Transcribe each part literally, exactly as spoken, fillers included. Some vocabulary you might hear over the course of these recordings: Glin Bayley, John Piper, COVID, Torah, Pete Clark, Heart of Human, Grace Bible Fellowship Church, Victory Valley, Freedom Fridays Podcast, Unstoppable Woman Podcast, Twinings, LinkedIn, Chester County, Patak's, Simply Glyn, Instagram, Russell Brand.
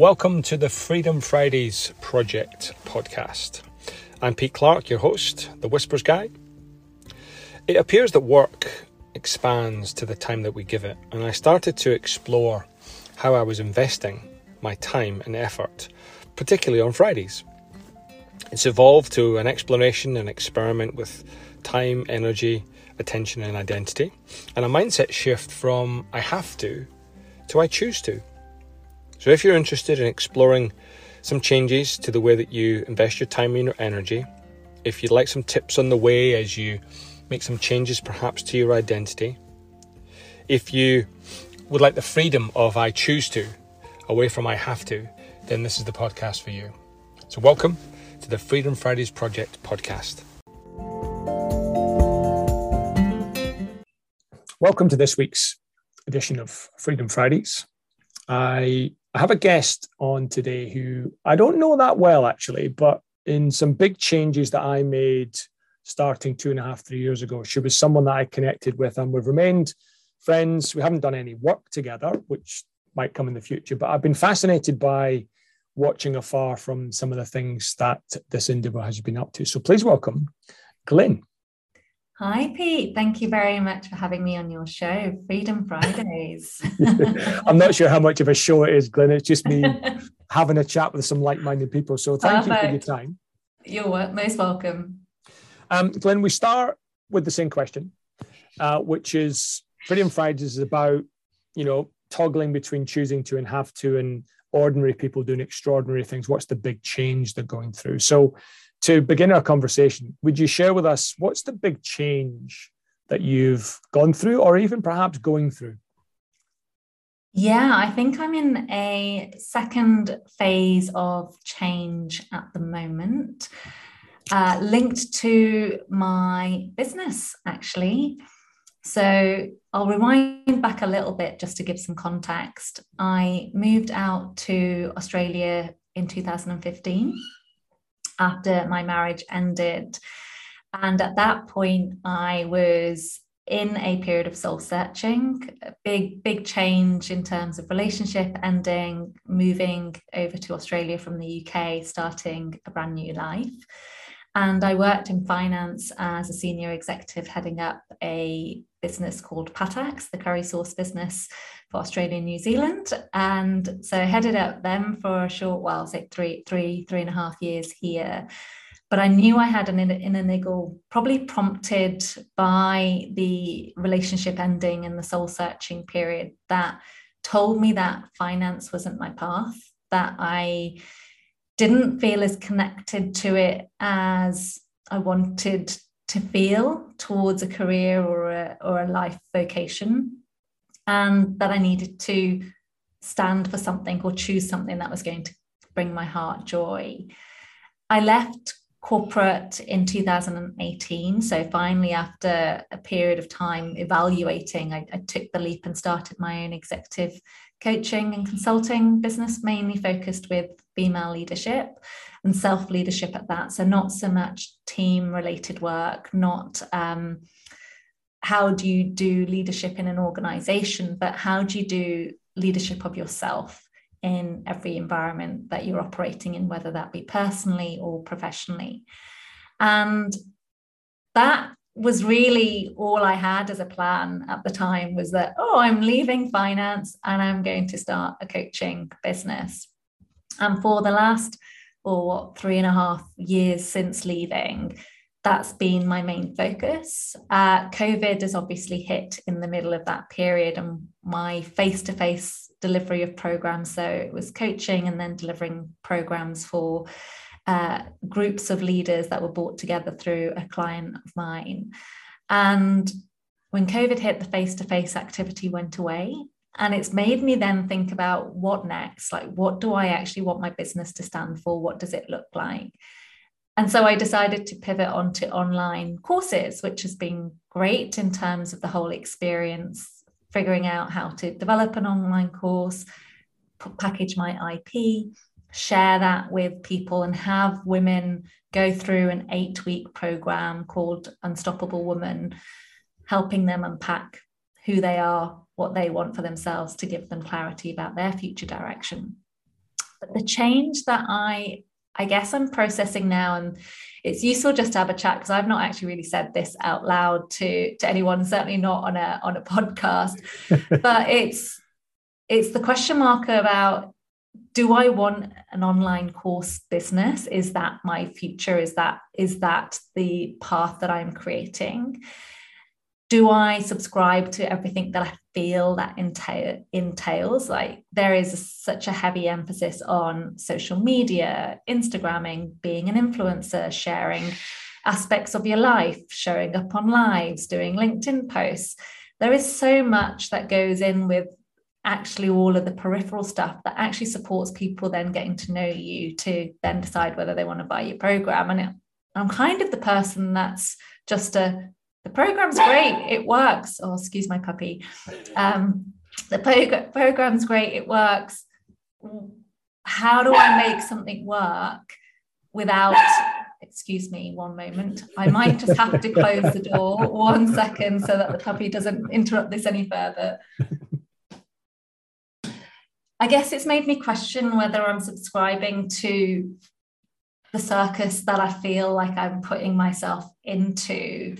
Welcome to the Freedom Fridays Project podcast. I'm Pete Clark, your host, the Whispers Guy. It appears that work expands to the time that we give it, and I started to explore how I was investing my time and effort, particularly on Fridays. It's evolved to an exploration and experiment with time, energy, attention and identity, and a mindset shift from I have to to I choose to. So if you're interested in exploring some changes to the way that you invest your time and your energy, if you'd like some tips on the way as you make some changes perhaps to your identity, if you would like the freedom of I choose to away from I have to, then this is the podcast for you. So welcome to the Freedom Fridays Project podcast. Welcome to this week's edition of Freedom Fridays. I I have a guest on today who I don't know that well, actually, but in some big changes that I made starting two and a half, three years ago, she was someone that I connected with and we've remained friends. We haven't done any work together, which might come in the future, but I've been fascinated by watching afar from some of the things that this individual has been up to. So please welcome Glyn. Hi, Pete. Thank you very much for having me on your show, Freedom Fridays. I'm not sure how much of a show it is, Glyn. It's just me having a chat with some like-minded people. So thank Perfect. you for your time. You're most welcome. Um, Glyn, we start with the same question, uh, which is Freedom Fridays is about, you know, toggling between choosing to and have to and ordinary people doing extraordinary things. What's the big change they're going through? So to begin our conversation, would you share with us what's the big change that you've gone through or even perhaps going through? Yeah, I think I'm in a second phase of change at the moment, uh, linked to my business, actually. So I'll rewind back a little bit just to give some context. I moved out to Australia in two thousand fifteen. After my marriage ended. And at that point, I was in a period of soul searching, a big, big change in terms of relationship ending, moving over to Australia from the U K, starting a brand new life. And I worked in finance as a senior executive, heading up a business called Patak's, the curry sauce business for Australia and New Zealand. And so I headed up them for a short while, say three, three, three and a half years here. But I knew I had an inner niggle, probably prompted by the relationship ending and the soul searching period, that told me that finance wasn't my path, that I didn't feel as connected to it as I wanted to feel towards a career or a, or a life vocation, and that I needed to stand for something or choose something that was going to bring my heart joy. I left corporate in two thousand eighteen. So finally, after a period of time evaluating, I, I took the leap and started my own executive coaching and consulting business, mainly focused with female leadership and self-leadership at that. So not so much team-related work, not um, how do you do leadership in an organization, but how do you do leadership of yourself in every environment that you're operating in, whether that be personally or professionally. And that was really all I had as a plan at the time, was that, oh, I'm leaving finance and I'm going to start a coaching business. And for the last, or what, three and a half years since leaving, that's been my main focus. Uh, COVID has obviously hit in the middle of that period and my face-to-face delivery of programs. So it was coaching and then delivering programs for uh, groups of leaders that were brought together through a client of mine. And when COVID hit, the face-to-face activity went away. And it's made me then think about what next, like, what do I actually want my business to stand for? What does it look like? And so I decided to pivot onto online courses, which has been great in terms of the whole experience, figuring out how to develop an online course, p- package my I P, share that with people, and have women go through an eight-week program called Unstoppable Woman, helping them unpack who they are, what they want for themselves, to give them clarity about their future direction. But the change that I, I guess I'm processing now, and it's useful just to have a chat because I've not actually really said this out loud to, to anyone, certainly not on a, on a podcast, but it's, it's the question mark about, do I want an online course business? Is that my future? Is that, is that the path that I'm creating? Do I subscribe to everything that I feel that entail, entails? Like there is a, such a heavy emphasis on social media, Instagramming, being an influencer, sharing aspects of your life, showing up on lives, doing LinkedIn posts. There is so much that goes in with actually all of the peripheral stuff that actually supports people then getting to know you to then decide whether they want to buy your program. And it, I'm kind of the person that's just a, the program's great, it works. Oh, excuse my puppy. Um, the prog- program's great, it works. How do I make something work without, excuse me one moment, I might just have to close the door one second so that the puppy doesn't interrupt this any further. I guess it's made me question whether I'm subscribing to the circus that I feel like I'm putting myself into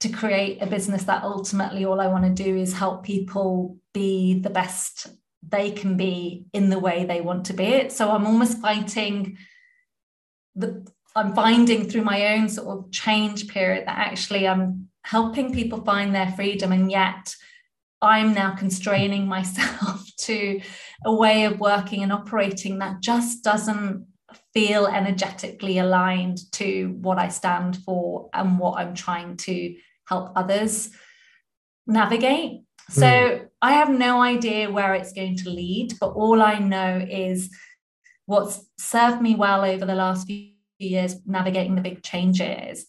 to create a business that ultimately all I want to do is help people be the best they can be in the way they want to be it. So I'm almost fighting the, I'm finding through my own sort of change period that actually I'm helping people find their freedom. And yet I'm now constraining myself to a way of working and operating that just doesn't feel energetically aligned to what I stand for and what I'm trying to help others navigate. So mm. I have no idea where it's going to lead, but all I know is what's served me well over the last few years navigating the big changes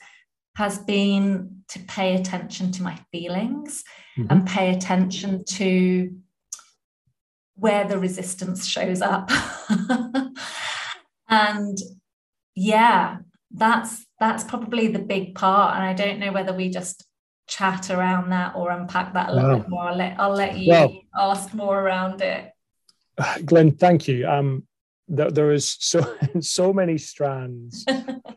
has been to pay attention to my feelings mm-hmm. and pay attention to where the resistance shows up. And yeah, that's that's probably the big part. And I don't know whether we just chat around that or unpack that a little wow. bit more. I'll let, I'll let you well, ask more around it. Glyn, thank you. Um, th- there is so so many strands that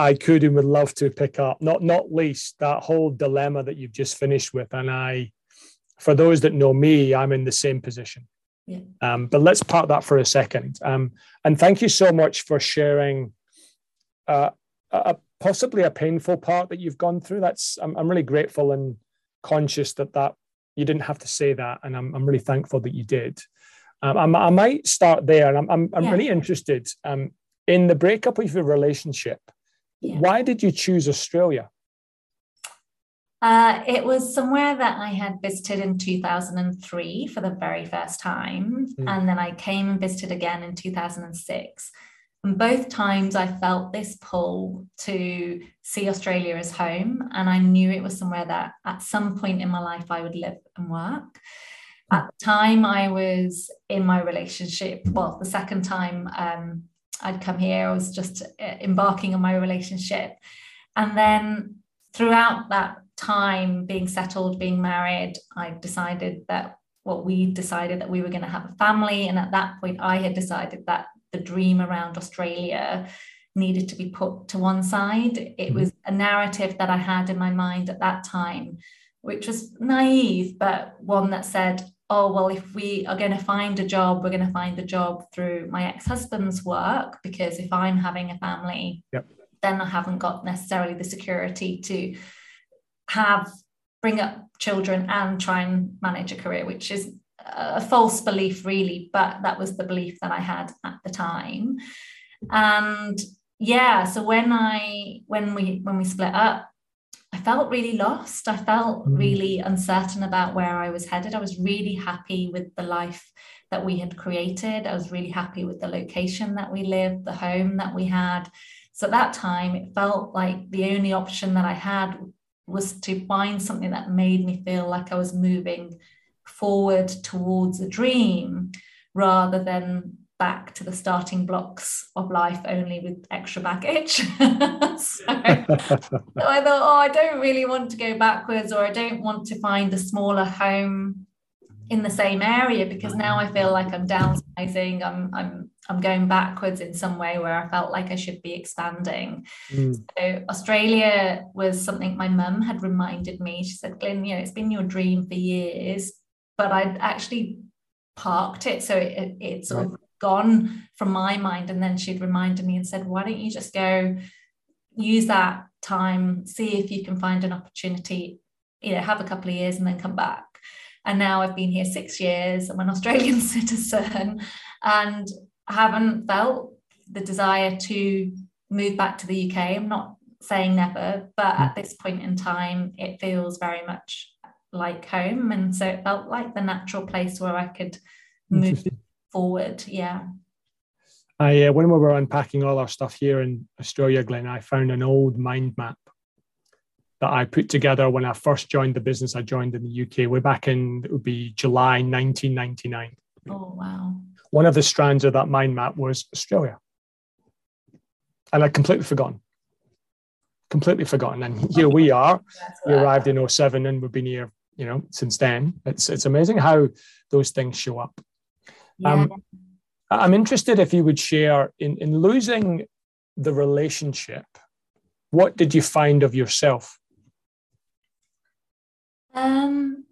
I could and would love to pick up. Not not least that whole dilemma that you've just finished with. And I, for those that know me, I'm in the same position. Yeah. Um, but let's park that for a second. Um, and thank you so much for sharing uh, a, possibly a painful part that you've gone through. That's I'm, I'm really grateful and conscious that, that you didn't have to say that. And I'm, I'm really thankful that you did. Um, I'm, I might start there. And I'm, I'm, I'm yeah. really interested um, in the breakup of your relationship. Yeah. Why did you choose Australia? Uh, it was somewhere that I had visited in two thousand three for the very first time. Mm. And then I came and visited again in two thousand six. And both times I felt this pull to see Australia as home. And I knew it was somewhere that at some point in my life I would live and work. At the time I was in my relationship, well, the second time um, I'd come here, I was just embarking on my relationship. And then throughout that time, being settled, being married, I decided that what well, we decided that we were going to have a family. And at that point, I had decided that the dream around Australia needed to be put to one side. It was a narrative that I had in my mind at that time, which was naive, but one that said, oh, well, if we are going to find a job, we're going to find the job through my ex-husband's work, because if I'm having a family, yep. then I haven't got necessarily the security to have, bring up children and try and manage a career, which is a false belief really, but that was the belief that I had at the time. And yeah, so when I, when we, when we split up, I felt really lost. I felt really uncertain about where I was headed. I was really happy with the life that we had created. I was really happy with the location that we lived, the home that we had. So at that time, it felt like the only option that I had was to find something that made me feel like I was moving forward towards a dream rather than back to the starting blocks of life only with extra baggage. so, so I thought, oh, I don't really want to go backwards, or I don't want to find a smaller home in the same area, because now I feel like I'm downsizing, I'm I'm I'm going backwards in some way where I felt like I should be expanding. Mm. So Australia was something my mum had reminded me. She said, Glyn, you know, it's been your dream for years, but I'd actually parked it. So it, it, it sort right. of gone from my mind. And then she'd reminded me and said, why don't you just go use that time, see if you can find an opportunity, you know, have a couple of years and then come back. And now I've been here six years. I'm an Australian citizen and I haven't felt the desire to move back to the U K. I'm not saying never, but at this point in time, it feels very much like home. And so it felt like the natural place where I could move forward. Yeah. I, uh, when we were unpacking all our stuff here in Australia, Glyn, I found an old mind map that I put together when I first joined the business I joined in the U K, way back in, it would be July nineteen ninety-nine. Oh, wow. One of the strands of that mind map was Australia. And I'd completely forgotten. Completely forgotten. And here we are. We arrived in oh seven and we've been here, you know, since then. It's it's amazing how those things show up. Yeah. Um, I'm interested if you would share, in, in losing the relationship, what did you find of yourself? Um,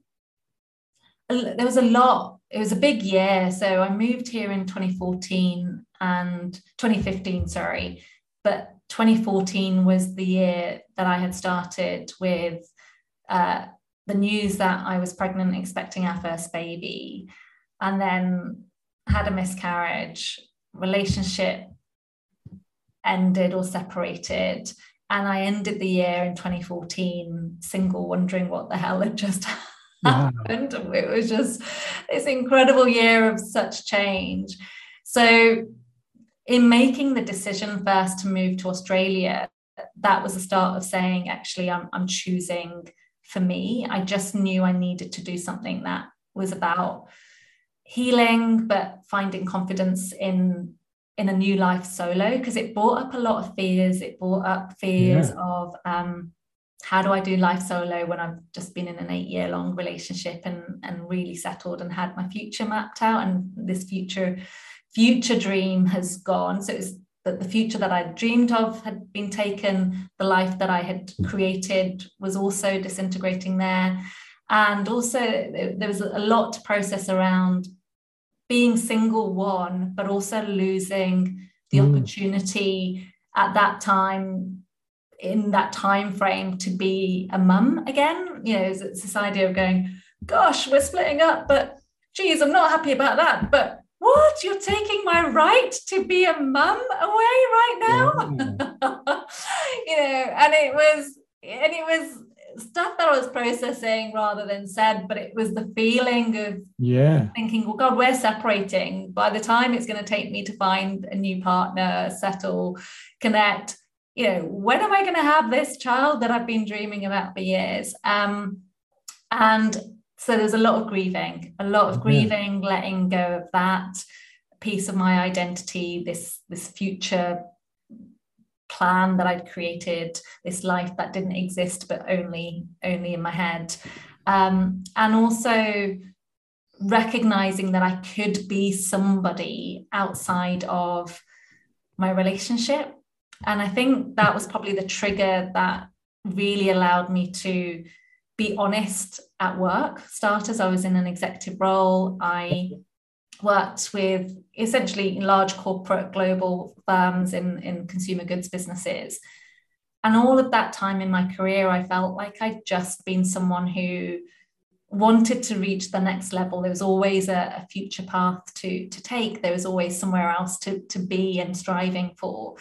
there was a lot. It was a big year. So I moved here in twenty fourteen and twenty fifteen, sorry. But twenty fourteen was the year that I had started with uh, the news that I was pregnant, expecting our first baby, and then had a miscarriage, relationship ended or separated. And I ended the year in twenty fourteen single, wondering what the hell had just happened. Wow. It was just this incredible year of such change. So in making the decision first to move to Australia, that was the start of saying, actually, I'm, I'm choosing for me. I just knew I needed to do something that was about healing, but finding confidence in in a new life solo, because it brought up a lot of fears. It brought up fears yeah. of um how do I do life solo when I've just been in an eight year long relationship and, and really settled and had my future mapped out, and this future future dream has gone. So it's that the future that I dreamed of had been taken, the life that I had created was also disintegrating there. And also there was a lot to process around being single, one, but also losing the mm. opportunity at that time, in that time frame, to be a mum again. You know, it's, it's this idea of going, gosh, we're splitting up, but geez, I'm not happy about that. But what? You're taking my right to be a mum away right now? Mm. You know, and it was, and it was stuff that I was processing rather than said, but it was the feeling of yeah thinking, well, God, we're separating. By the time it's going to take me to find a new partner, settle, connect, you know, when am I going to have this child that I've been dreaming about for years? Um, and so there's a lot of grieving, a lot of grieving, yeah. letting go of that piece of my identity, this, this future plan that I'd created, this life that didn't exist, but only, only in my head. Um, and also recognizing that I could be somebody outside of my relationship. And I think that was probably the trigger that really allowed me to be honest at work. Starters, I was in an executive role. I worked with essentially large corporate global firms in, in consumer goods businesses. And all of that time in my career, I felt like I'd just been someone who wanted to reach the next level. There was always a, a future path to, to take. There was always somewhere else to, to be and striving for.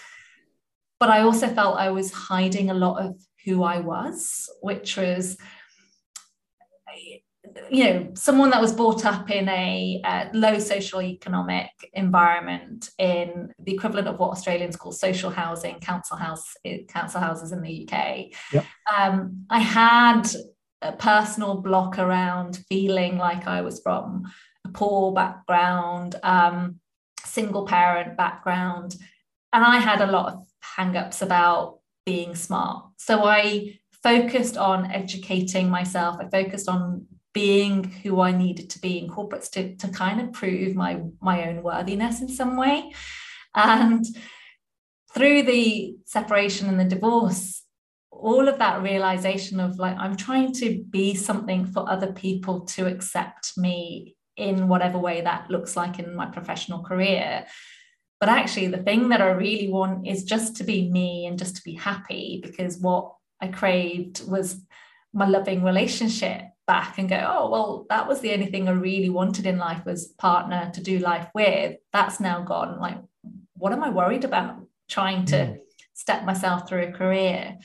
But I also felt I was hiding a lot of who I was, which was, you know, someone that was brought up in a uh, low socioeconomic environment in the equivalent of what Australians call social housing, council house, council houses in the U K. Yep. Um, I had a personal block around feeling like I was from a poor background, um, single parent background, and I had a lot of hang-ups about being smart. So I focused on educating myself. I focused on being who I needed to be in corporates to, to kind of prove my, my own worthiness in some way. And through the separation and the divorce, all of that realization of like, I'm trying to be something for other people to accept me in whatever way that looks like in my professional career. But actually the thing that I really want is just to be me and just to be happy, because what I craved was my loving relationship back and go, oh, well, that was the only thing I really wanted in life, was partner to do life with. That's now gone. Like, what am I worried about trying to step myself through a career?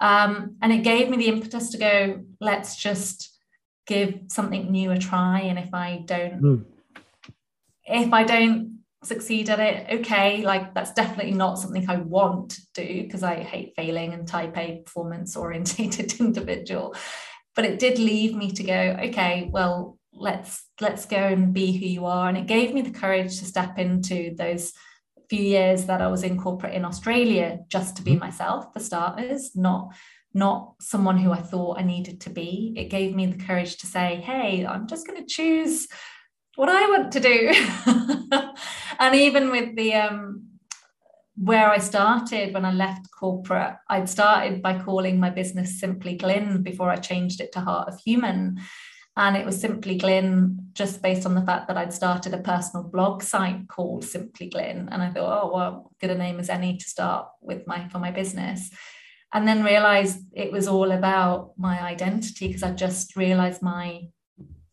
Um, and it gave me the impetus to go, let's just give something new a try. And if I don't, mm. if I don't succeed at it, okay, like that's definitely not something I want to do, because I hate failing and type A performance orientated individual. But it did leave me to go, okay, well, let's let's go and be who you are. And it gave me the courage to step into those few years that I was in corporate in Australia just to be myself, for starters, not not someone who I thought I needed to be. It gave me the courage to say, hey, I'm just going to choose what I want to do. And even with the um where I started when I left corporate, I'd started by calling my business Simply Glyn before I changed it to Heart of Human. And it was Simply Glyn just based on the fact that I'd started a personal blog site called Simply Glyn. And I thought, oh, well, good a name as any to start with my for my business. And then realized it was all about my identity, because I just realized my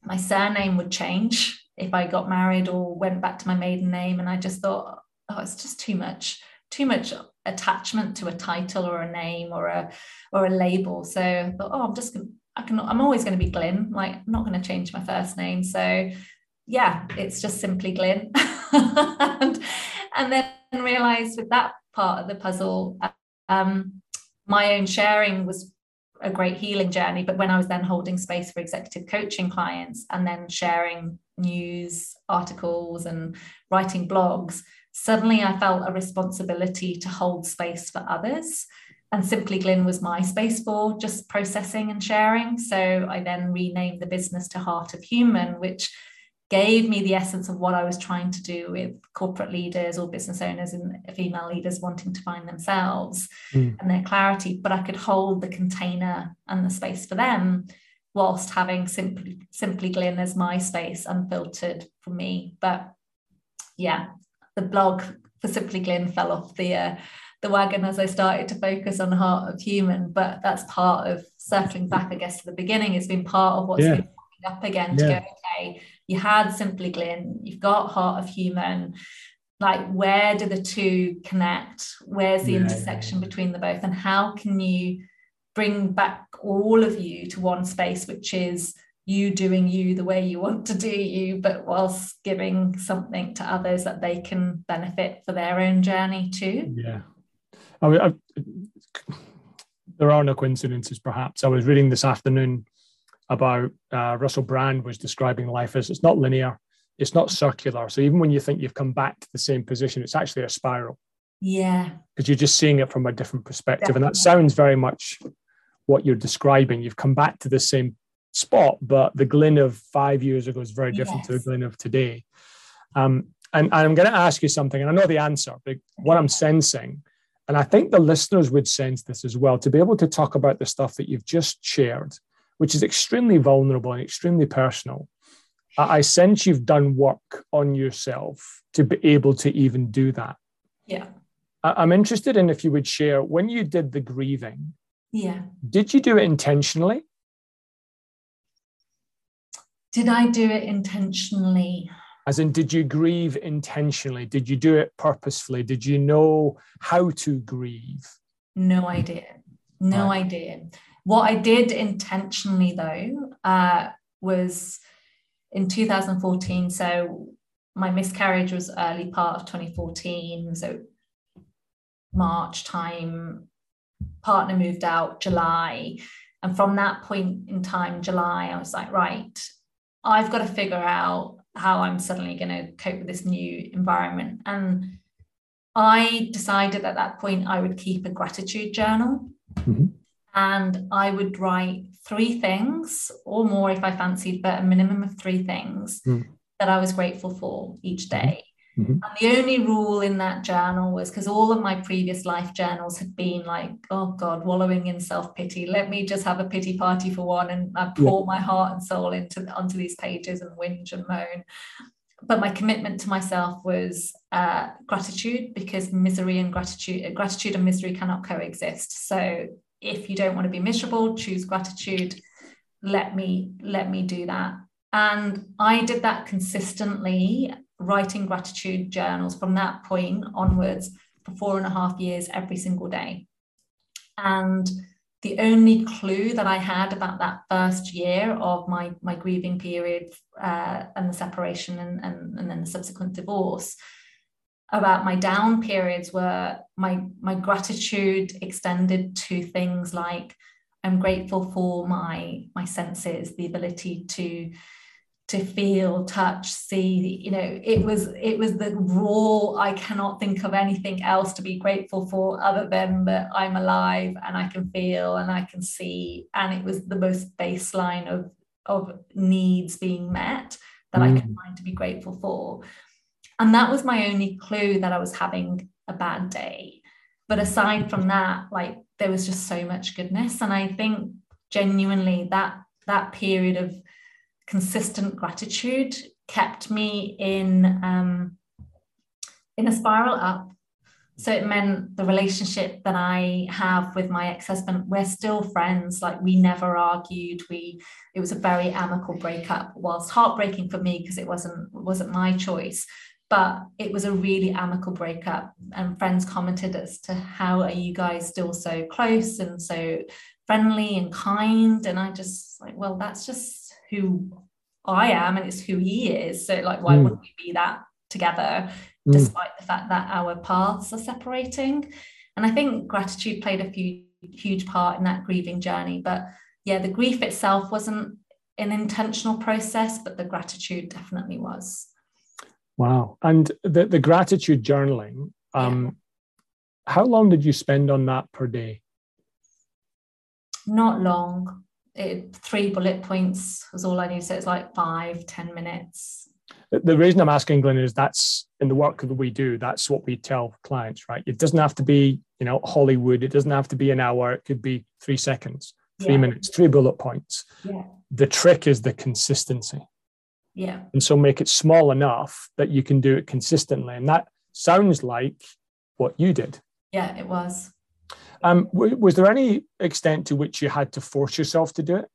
my surname would change if I got married or went back to my maiden name. And I just thought, oh, it's just too much. too much attachment to a title or a name or a or a label. So I thought, oh, I'm just gonna, I can I'm always going to be Glyn. Like, I'm not going to change my first name. So yeah, it's just Simply Glyn. and, and then realized with that part of the puzzle, um, my own sharing was a great healing journey. But when I was then holding space for executive coaching clients and then sharing news articles and writing blogs, suddenly I felt a responsibility to hold space for others. And Simply Glyn was my space for just processing and sharing. So I then renamed the business to Heart of Human, which gave me the essence of what I was trying to do with corporate leaders or business owners and female leaders wanting to find themselves mm. and their clarity. But I could hold the container and the space for them, whilst having Simply, Simply Glyn as my space, unfiltered for me. But yeah, the blog for Simply Glyn fell off the uh, the wagon as I started to focus on Heart of Human. But that's part of circling back, I guess, to the beginning. It's been part of what's yeah. been popping up again to yeah. go, okay, you had Simply Glyn, you've got Heart of Human. Like, where do the two connect? Where's the yeah, intersection yeah. between the both? And how can you bring back all of you to one space, which is you doing you the way you want to do you, but whilst giving something to others that they can benefit for their own journey too. Yeah. I mean, I, there are no coincidences, perhaps. I was reading this afternoon about uh, Russell Brand was describing life as it's not linear, it's not circular. So even when you think you've come back to the same position, it's actually a spiral. Yeah. Because you're just seeing it from a different perspective. Definitely. And that sounds very much what you're describing. You've come back to the same spot, but the Glyn of five years ago is very different yes. to the Glyn of today. Um, and, and I'm going to ask you something, and I know the answer, but what I'm sensing, and I think the listeners would sense this as well, to be able to talk about the stuff that you've just shared, which is extremely vulnerable and extremely personal. I, I sense you've done work on yourself to be able to even do that. Yeah. I, I'm interested in if you would share, when you did the grieving, yeah, did you do it intentionally? Did I do it intentionally? As in, did you grieve intentionally? Did you do it purposefully? Did you know how to grieve? No idea. No right. idea. What I did intentionally, though, uh, was in two thousand fourteen. So my miscarriage was early part of twenty fourteen. So March time, partner moved out July. And from that point in time, July, I was like, right, I've got to figure out how I'm suddenly going to cope with this new environment. And I decided at that point I would keep a gratitude journal. Mm-hmm. And I would write three things or more if I fancied, but a minimum of three things mm. that I was grateful for each day. Mm-hmm. And the only rule in that journal was, because all of my previous life journals had been like, oh God, wallowing in self-pity. Let me just have a pity party for one. And I pour yeah. my heart and soul into onto these pages and whinge and moan. But my commitment to myself was uh, gratitude, because misery and gratitude, gratitude and misery cannot coexist. So if you don't want to be miserable, choose gratitude. Let me, let me do that. And I did that consistently, writing gratitude journals from that point onwards for four and a half years, every single day. And the only clue that I had about that first year of my, my grieving period uh, and the separation and, and, and then the subsequent divorce about my down periods were my, my gratitude extended to things like, I'm grateful for my, my senses, the ability to, to feel, touch, see, you know, it was, it was the raw, I cannot think of anything else to be grateful for other than that I'm alive and I can feel and I can see. And it was the most baseline of, of needs being met that mm. I could find to be grateful for. And that was my only clue that I was having a bad day. But aside from that, like, there was just so much goodness. And I think genuinely that, that period of consistent gratitude kept me in, um, in a spiral up. So it meant the relationship that I have with my ex-husband, we're still friends. Like, we never argued. We, it was a very amicable breakup, whilst heartbreaking for me, because it wasn't, wasn't my choice. But it was a really amicable breakup, and friends commented as to how are you guys still so close and so friendly and kind. And I just like, well, that's just who I am and it's who he is. So like, why mm. wouldn't we be that together mm. despite the fact that our paths are separating? And I think gratitude played a few, huge part in that grieving journey. But yeah, the grief itself wasn't an intentional process, but the gratitude definitely was. Wow. And the, the gratitude journaling, um, yeah. how long did you spend on that per day? Not long. It, three bullet points was all I knew. So it's like five, ten minutes. The, the reason I'm asking, Glyn, is that's in the work that we do. That's what we tell clients, right? It doesn't have to be, you know, Hollywood. It doesn't have to be an hour. It could be three seconds, three yeah. minutes, three bullet points. Yeah. The trick is the consistency. Yeah. And so make it small enough that you can do it consistently. And that sounds like what you did. Yeah, it was. Um, w- was there any extent to which you had to force yourself to do it?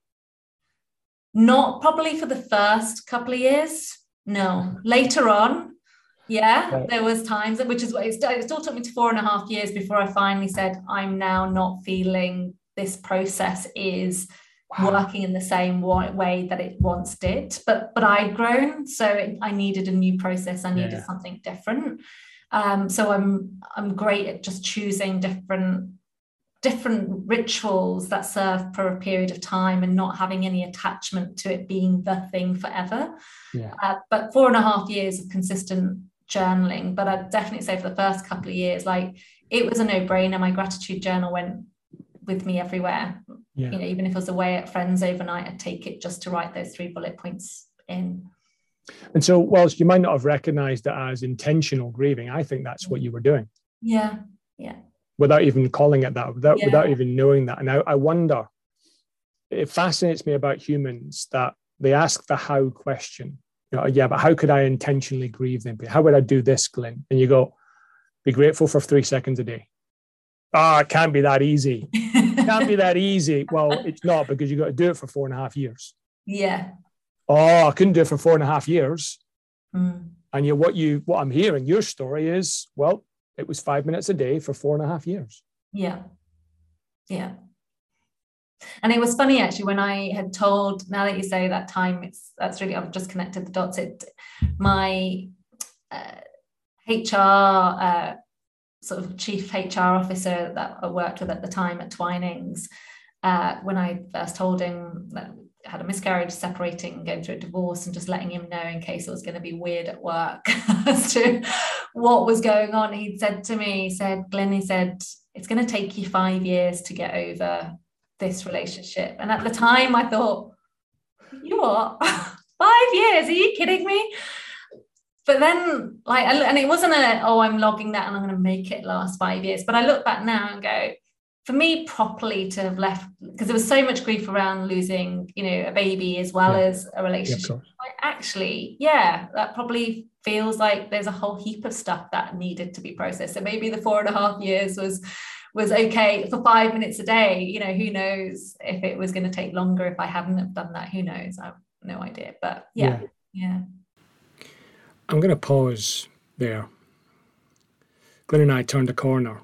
Not probably for the first couple of years. No. Later on, yeah, right. there was times, which is what it still took me to four and a half years before I finally said, I'm now not feeling this process is working in the same way that it once did, but but I'd grown, so it, I needed a new process. I needed yeah. something different. Um, so I'm I'm great at just choosing different different rituals that serve for a period of time and not having any attachment to it being the thing forever. Yeah. Uh, but four and a half years of consistent journaling. But I'd definitely say for the first couple of years, like, it was a no-brainer. My gratitude journal went with me everywhere. Yeah. You know, even if I was away at friends overnight, I'd take it just to write those three bullet points in. And so, whilst you might not have recognized it as intentional grieving, I think that's what you were doing. Yeah, yeah. Without even calling it that, without, yeah. without even knowing that. And I, I wonder, it fascinates me about humans that they ask the how question. You know, yeah, but how could I intentionally grieve them? How would I do this, Glyn? And you go, be grateful for three seconds a day. Ah, oh, it can't be that easy. It can't be that easy. Well, it's not, because you've got to do it for four and a half years. Yeah. Oh, I couldn't do it for four and a half years. Mm. And you, what you, what I'm hearing, your story is, well, it was five minutes a day for four and a half years. Yeah. Yeah. And it was funny, actually, when I had told, now that you say that time, it's, that's really, I've just connected the dots. It, my uh, H R, uh, sort of chief H R officer that I worked with at the time at Twinings, uh, when I first told him that I had a miscarriage, separating, going through a divorce, and just letting him know in case it was going to be weird at work as to what was going on, he'd said to me, he said, Glyn, he said, it's going to take you five years to get over this relationship. And at the time I thought, you what? Five years? Are you kidding me? But then, like, and it wasn't a, oh, I'm logging that and I'm going to make it last five years. But I look back now and go, for me, properly to have left, because there was so much grief around losing, you know, a baby as well yeah. as a relationship. Yeah, like, actually, yeah, that probably feels like there's a whole heap of stuff that needed to be processed. So maybe the four and a half years was was okay for five minutes a day. You know, who knows if it was going to take longer if I hadn't have done that. Who knows? I have no idea. But yeah, yeah. yeah. I'm going to pause there. Glyn and I turned a corner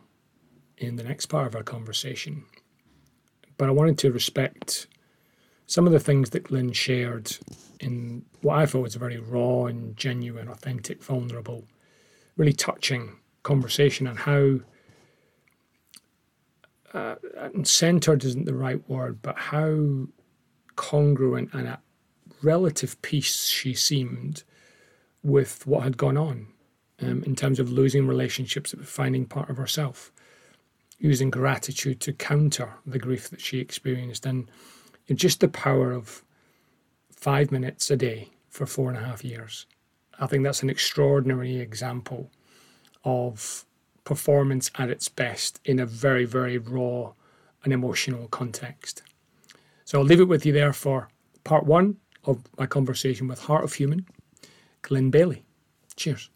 in the next part of our conversation, but I wanted to respect some of the things that Glyn shared in what I thought was a very raw and genuine, authentic, vulnerable, really touching conversation, and how uh, and centered isn't the right word, but how congruent and at relative peace she seemed with what had gone on um, in terms of losing relationships, finding part of herself, using gratitude to counter the grief that she experienced, and just the power of five minutes a day for four and a half years. I think that's an extraordinary example of performance at its best in a very, very raw and emotional context. So I'll leave it with you there for part one of my conversation with Heart of Human, Glyn Bayley. Cheers.